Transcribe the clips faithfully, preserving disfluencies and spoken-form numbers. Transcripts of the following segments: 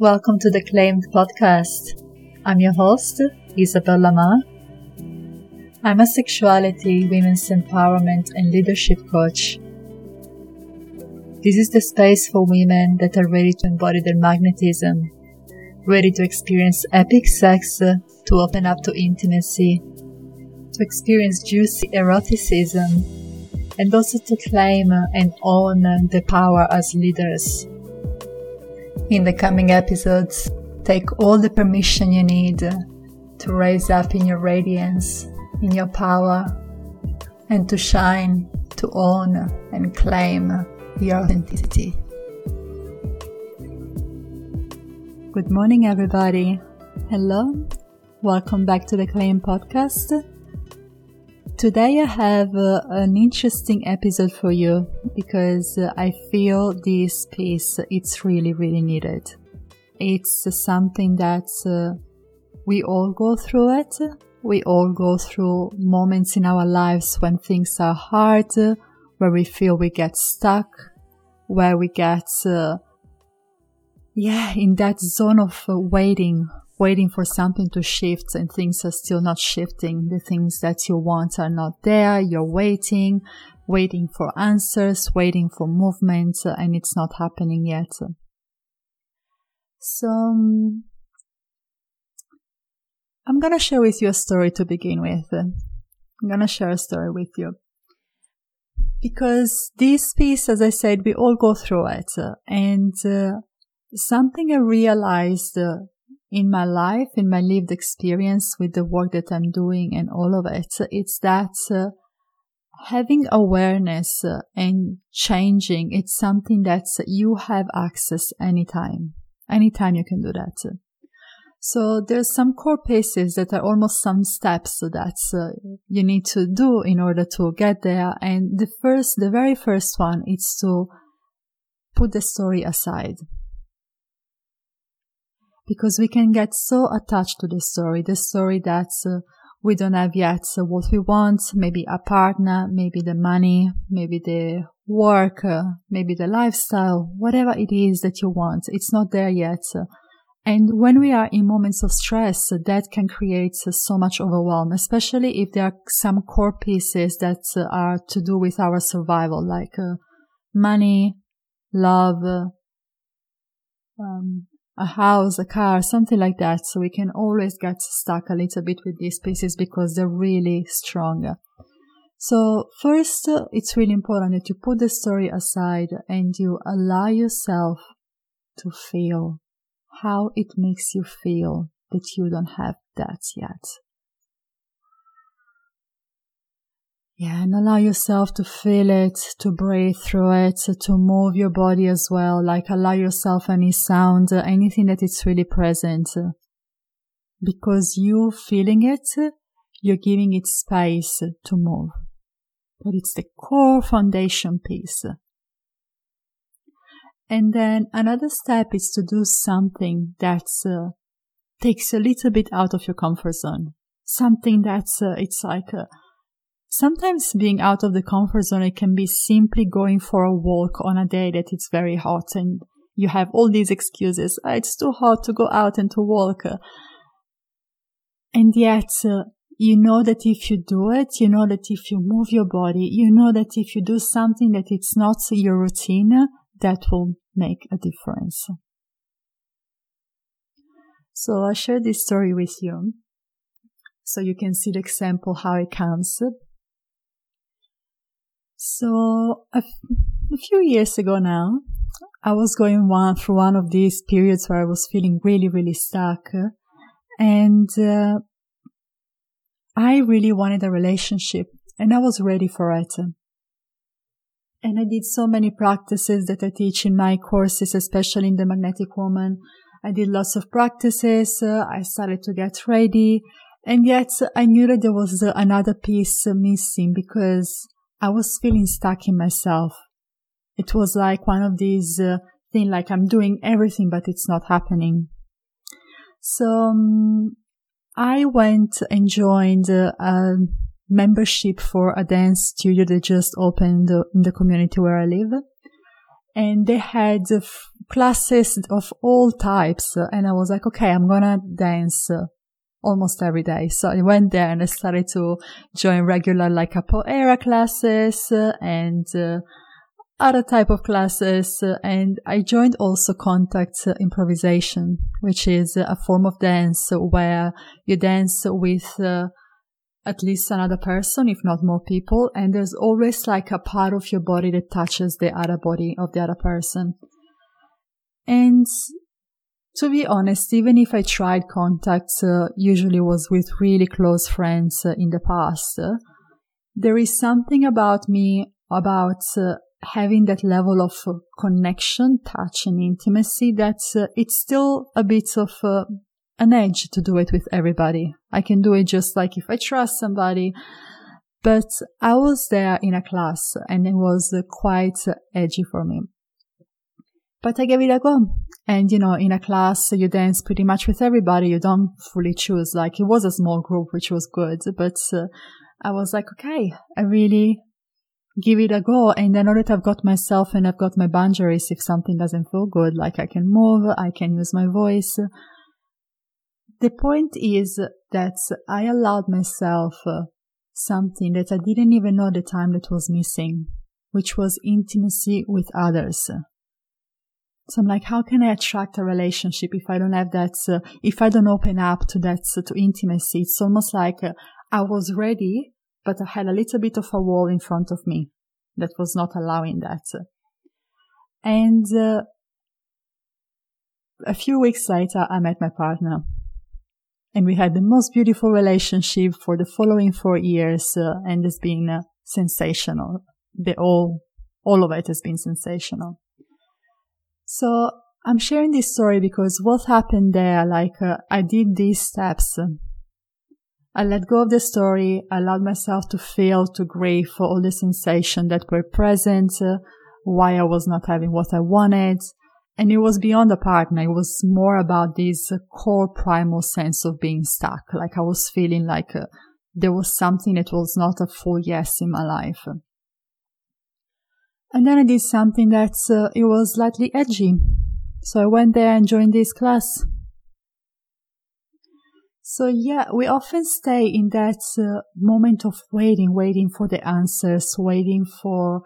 Welcome to The Claimed Podcast. I'm your host, Isabel Lamar. I'm a sexuality, women's empowerment and leadership coach. This is the space for women that are ready to embody their magnetism, ready to experience epic sex, to open up to intimacy, to experience juicy eroticism, and also to claim and own the power as leaders. In the coming episodes, take all the permission you need to rise up in your radiance, in your power, and to shine, to own and claim your authenticity. Good morning, everybody. Hello. Welcome back to the Claimed Podcast. Today I have uh, an interesting episode for you because uh, I feel this piece, it's really, really needed. It's uh, something that uh, we all go through it. We all go through moments in our lives when things are hard, uh, where we feel we get stuck, where we get, uh, yeah, in that zone of uh, waiting. Waiting for something to shift and things are still not shifting. The things that you want are not there. You're waiting, waiting for answers, waiting for movement, and it's not happening yet. So, um, I'm gonna share with you a story to begin with. I'm gonna share a story with you. Because this piece, as I said, we all go through it. And uh, something I realized uh, in my life, in my lived experience with the work that I'm doing and all of it, it's that uh, having awareness uh, and changing, it's something that you have access anytime. Anytime you can do that. So there's some core pieces that are almost some steps that uh, you need to do in order to get there. And the first, the very first one is to put the story aside. Because we can get so attached to the story, the story that uh, we don't have yet uh, what we want, maybe a partner, maybe the money, maybe the work, uh, maybe the lifestyle, whatever it is that you want, it's not there yet. And when we are in moments of stress, that can create uh, so much overwhelm, especially if there are some core pieces that uh, are to do with our survival, like uh, money, love, uh, um, a house, a car, something like that. So we can always get stuck a little bit with these pieces because they're really strong. So first, it's really important that you put the story aside and you allow yourself to feel how it makes you feel that you don't have that yet. Yeah, and allow yourself to feel it, to breathe through it, to move your body as well. Like allow yourself any sound, anything that is really present. Because you feeling it, you're giving it space to move. But it's the core foundation piece. And then another step is to do something that uh, takes a little bit out of your comfort zone. Something that's, uh, it's like... Uh, Sometimes being out of the comfort zone, it can be simply going for a walk on a day that it's very hot and you have all these excuses. Oh, it's too hot to go out and to walk. And yet, uh, you know that if you do it, you know that if you move your body, you know that if you do something that it's not your routine, that will make a difference. So I share this story with you so you can see the example how it comes. So a, f- a few years ago now, I was going one, through one of these periods where I was feeling really, really stuck. And uh, I really wanted a relationship and I was ready for it. And I did so many practices that I teach in my courses, especially in the Magnetic Woman. I did lots of practices. Uh, I started to get ready. And yet I knew that there was uh, another piece uh, missing because I was feeling stuck in myself. It was like one of these uh, things like I'm doing everything, but it's not happening. So um, I went and joined uh, a membership for a dance studio that just opened uh, in the community where I live. And they had uh, f- classes of all types. And I was like, okay, I'm going to dance almost every day. So I went there and I started to join regular like capoeira classes and uh, other type of classes. And I joined also contact improvisation, which is a form of dance where you dance with uh, at least another person, if not more people. And there's always like a part of your body that touches the other body of the other person. And to be honest, even if I tried contact, uh, usually was with really close friends uh, in the past, uh, there is something about me, about uh, having that level of uh, connection, touch and intimacy that uh, it's still a bit of uh, an edge to do it with everybody. I can do it just like if I trust somebody. But I was there in a class and it was uh, quite uh, edgy for me. But I gave it a go. And, you know, in a class, you dance pretty much with everybody. You don't fully choose. Like, it was a small group, which was good. But uh, I was like, okay, I really give it a go. And I know that I've got myself and I've got my boundaries. If something doesn't feel good, like I can move, I can use my voice. The point is that I allowed myself something that I didn't even know at the time that was missing, which was intimacy with others. So I'm like, how can I attract a relationship if I don't have that, uh, if I don't open up to that, uh, to intimacy? It's almost like uh, I was ready, but I had a little bit of a wall in front of me that was not allowing that. And uh, a few weeks later, I met my partner. And we had the most beautiful relationship for the following four years, uh, and it's been uh, sensational. The all, all of it has been sensational. So I'm sharing this story because what happened there, like uh, I did these steps. I let go of the story, allowed myself to feel, to grieve for all the sensations that were present, uh, why I was not having what I wanted. And it was beyond the partner. It was more about this core primal sense of being stuck. Like I was feeling like uh, there was something that was not a full yes in my life. And then I did something that uh, it was slightly edgy. So I went there and joined this class. So yeah, we often stay in that uh, moment of waiting, waiting for the answers, waiting for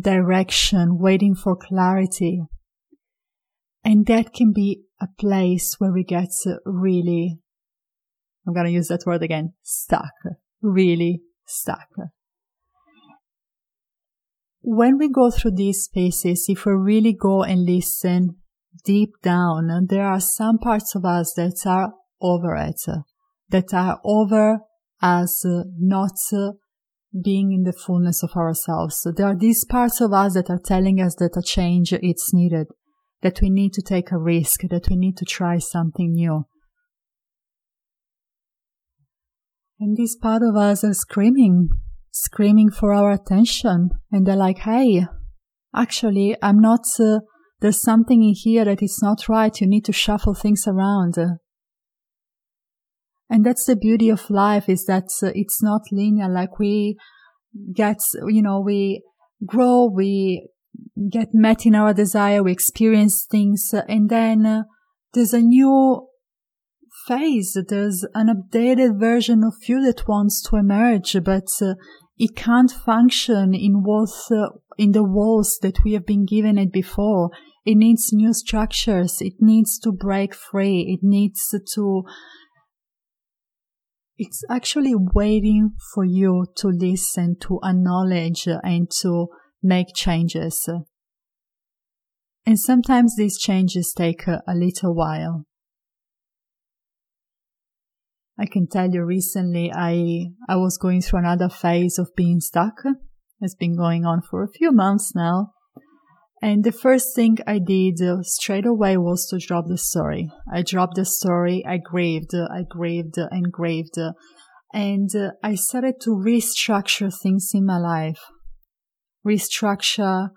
direction, waiting for clarity. And that can be a place where we get really, I'm going to use that word again, stuck, really stuck. When we go through these spaces, if we really go and listen deep down, there are some parts of us that are over it, that are over us not being in the fullness of ourselves. So there are these parts of us that are telling us that a change is needed, that we need to take a risk, that we need to try something new. And this part of us are screaming, screaming for our attention. And they're like, hey, actually, I'm not, uh, there's something in here that is not right. You need to shuffle things around. And that's the beauty of life, is that uh, it's not linear. Like we get, you know, we grow, we get met in our desire, we experience things, and then uh, there's a new phase, there's an updated version of you that wants to emerge, but uh, it can't function in what uh, in the walls that we have been given it before. It needs new structures, it needs to break free, it needs to it's actually waiting for you to listen, to acknowledge, and to make changes. And sometimes these changes take a, a little while. I can tell you recently I I was going through another phase of being stuck. It's been going on for a few months now. And the first thing I did uh, straight away was to drop the story. I dropped the story, I grieved, I grieved and grieved. And uh, I started to restructure things in my life. Restructure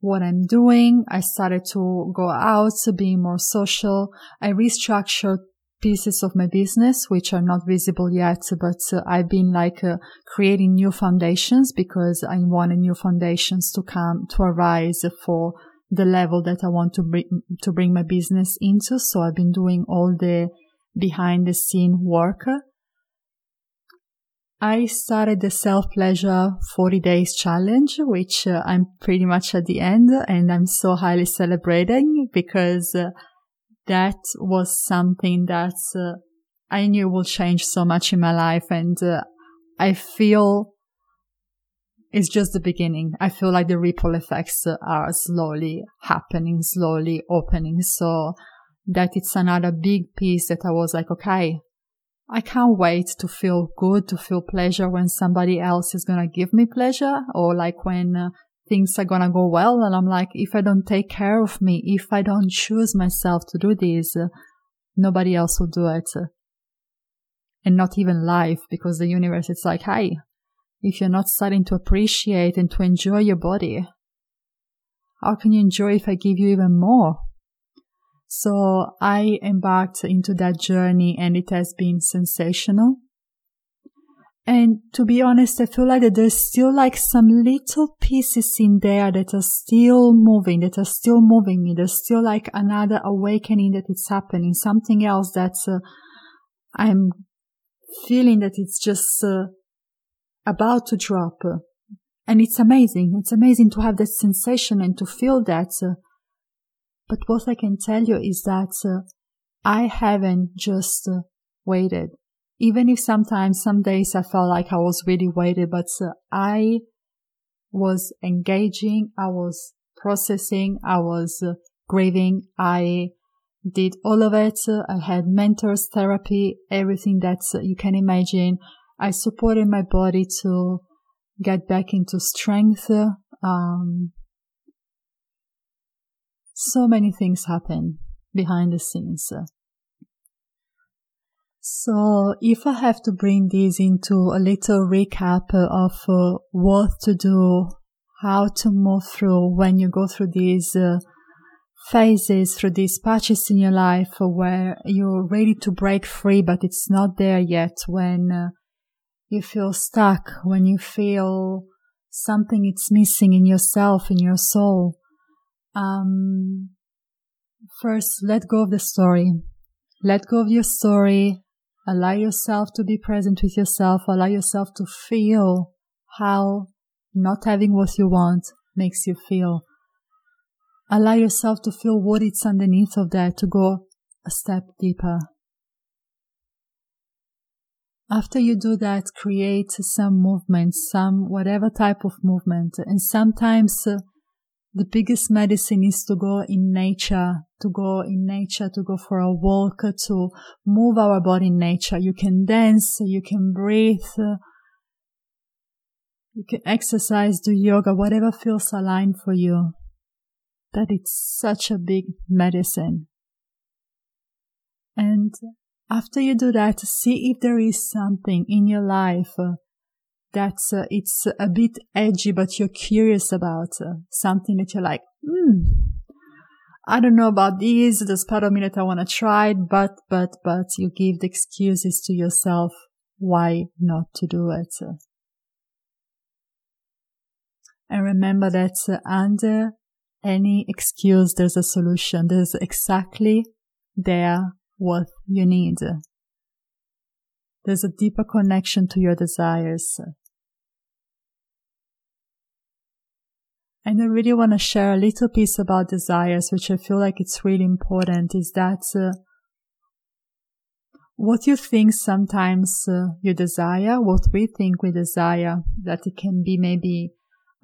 what I'm doing. I started to go out, being more social. I restructured pieces of my business, which are not visible yet, but uh, I've been like uh, creating new foundations because I wanted new foundations to come, to arise for the level that I want to bring, to bring my business into. So I've been doing all the behind the scene work. I started the self-pleasure forty days challenge, which uh, I'm pretty much at the end, and I'm so highly celebrating because uh, that was something that uh, I knew will change so much in my life. And uh, I feel it's just the beginning. I feel like the ripple effects are slowly happening, slowly opening. So that it's another big piece that I was like, okay, I can't wait to feel good, to feel pleasure when somebody else is going to give me pleasure, or like when uh, things are going to go well. And I'm like, if I don't take care of me, if I don't choose myself to do this, uh, nobody else will do it. And not even life, because the universe is like, hey, if you're not starting to appreciate and to enjoy your body, how can you enjoy if I give you even more? So I embarked into that journey, and it has been sensational. And to be honest, I feel like that there's still like some little pieces in there that are still moving, that are still moving me. There's still like another awakening that it's happening, something else that uh, I'm feeling that it's just uh, about to drop. And it's amazing. It's amazing to have that sensation and to feel that. Uh, But what I can tell you is that uh, I haven't just uh, waited. Even if sometimes, some days I felt like I was really waited, but uh, I was engaging, I was processing, I was uh, grieving, I did all of it. Uh, I had mentors, therapy, everything that uh, you can imagine. I supported my body to get back into strength. Um, So many things happen behind the scenes. So if I have to bring this into a little recap of uh, what to do, how to move through when you go through these uh, phases, through these patches in your life where you're ready to break free, but it's not there yet, when uh, you feel stuck, when you feel something is missing in yourself, in your soul. Um, first, let go of the story. Let go of your story. Allow yourself to be present with yourself. Allow yourself to feel how not having what you want makes you feel. Allow yourself to feel what it's underneath of that, to go a step deeper. After you do that, create some movement, some whatever type of movement. And sometimes uh, the biggest medicine is to go in nature, to go in nature, to go for a walk, to move our body in nature. You can dance, you can breathe, you can exercise, do yoga, whatever feels aligned for you. That it's such a big medicine. And after you do that, see if there is something in your life that's uh, it's a bit edgy, but you're curious about uh, something that you're like, hmm, I don't know about this. There's part of me that I want to try, but, but, but you give the excuses to yourself why not to do it. And remember that uh, under any excuse, there's a solution. There's exactly there what you need. There's a deeper connection to your desires. And I really want to share a little piece about desires, which I feel like it's really important, is that uh, what you think sometimes uh, you desire, what we think we desire, that it can be maybe,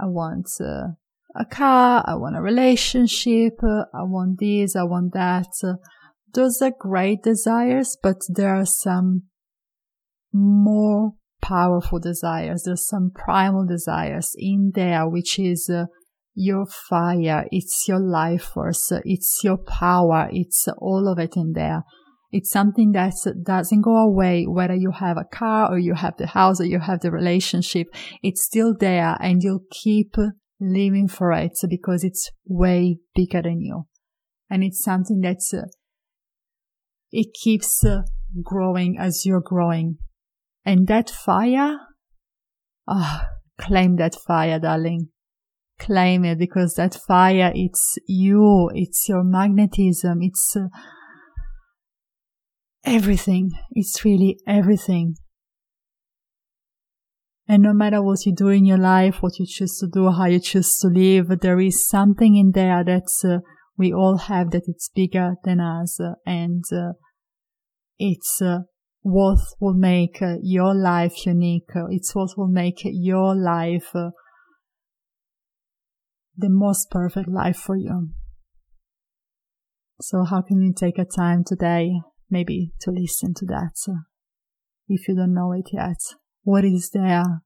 I want uh, a car, I want a relationship, uh, I want this, I want that. Uh, those are great desires, but there are some more powerful desires. There's some primal desires in there, which is uh, your fire, it's your life force, it's your power, it's all of it in there. It's something that doesn't go away, whether you have a car or you have the house or you have the relationship. It's still there, and you'll keep living for it because it's way bigger than you. And it's something that uh, it keeps uh, growing as you're growing. And that fire, ah, oh, claim that fire, darling. claim it, because that fire, it's you, it's your magnetism, it's uh, everything. It's really everything. And no matter what you do in your life, what you choose to do, how you choose to live, there is something in there that uh, we all have, that it's bigger than us, uh, and uh, it's uh, what will make uh, your life unique. It's what will make your life uh, the most perfect life for you. So how can you take a time today, maybe, to listen to that, uh, if you don't know it yet? What is there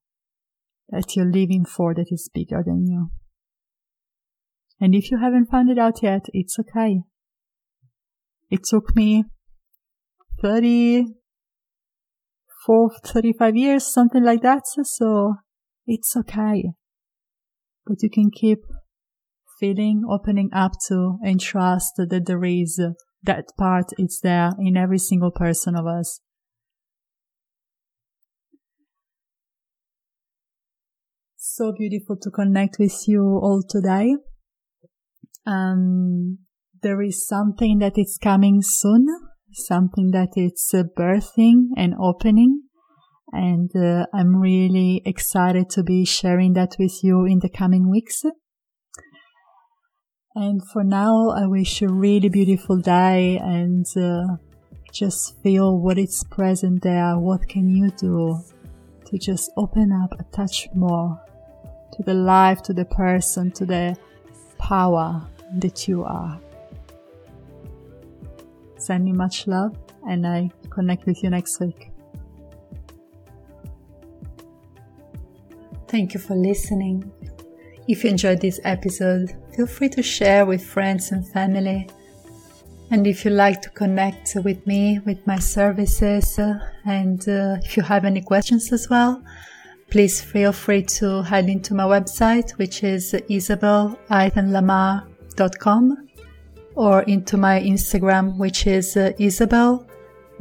that you're living for that is bigger than you? And if you haven't found it out yet, it's okay. It took me thirty-four, thirty-five years, something like that. So it's okay. But you can keep feeling, opening up to, and trust that there is, that part is there in every single person of us. So beautiful to connect with you all today. Um, there is something that is coming soon, something that it's uh, birthing and opening. And uh, I'm really excited to be sharing that with you in the coming weeks. And for now, I wish you a really beautiful day, and uh, just feel what is present there. What can you do to just open up a touch more to the life, to the person, to the power that you are. Send you much love, and I connect with you next week. Thank you for listening. If you enjoyed this episode, feel free to share with friends and family. And if you like to connect with me, with my services, uh, and uh, if you have any questions as well, please feel free to head into my website, which is isabel dash lamar dot com, or into my Instagram, which is uh, isabel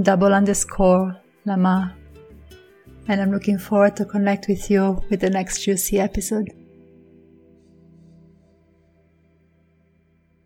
double underscore lamar. And I'm looking forward to connect with you with the next juicy episode.